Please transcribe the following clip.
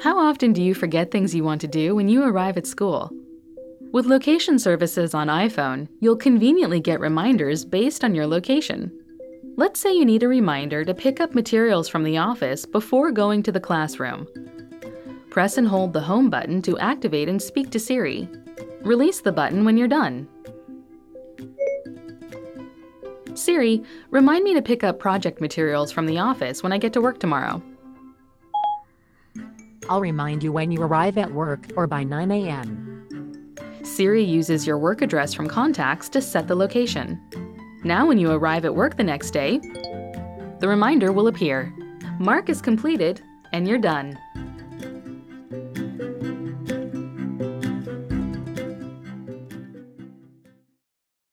How often do you forget things you want to do when you arrive at school? With Location Services on iPhone, you'll conveniently get reminders based on your location. Let's say you need a reminder to pick up materials from the office before going to the classroom. Press and hold the Home button to activate and speak to Siri. Release the button when you're done. Siri, remind me to pick up project materials from the office when I get to work tomorrow. I'll remind you when you arrive at work or by 9 a.m. Siri uses your work address from contacts to set the location. Now when you arrive at work the next day, the reminder will appear. Mark is completed, and you're done.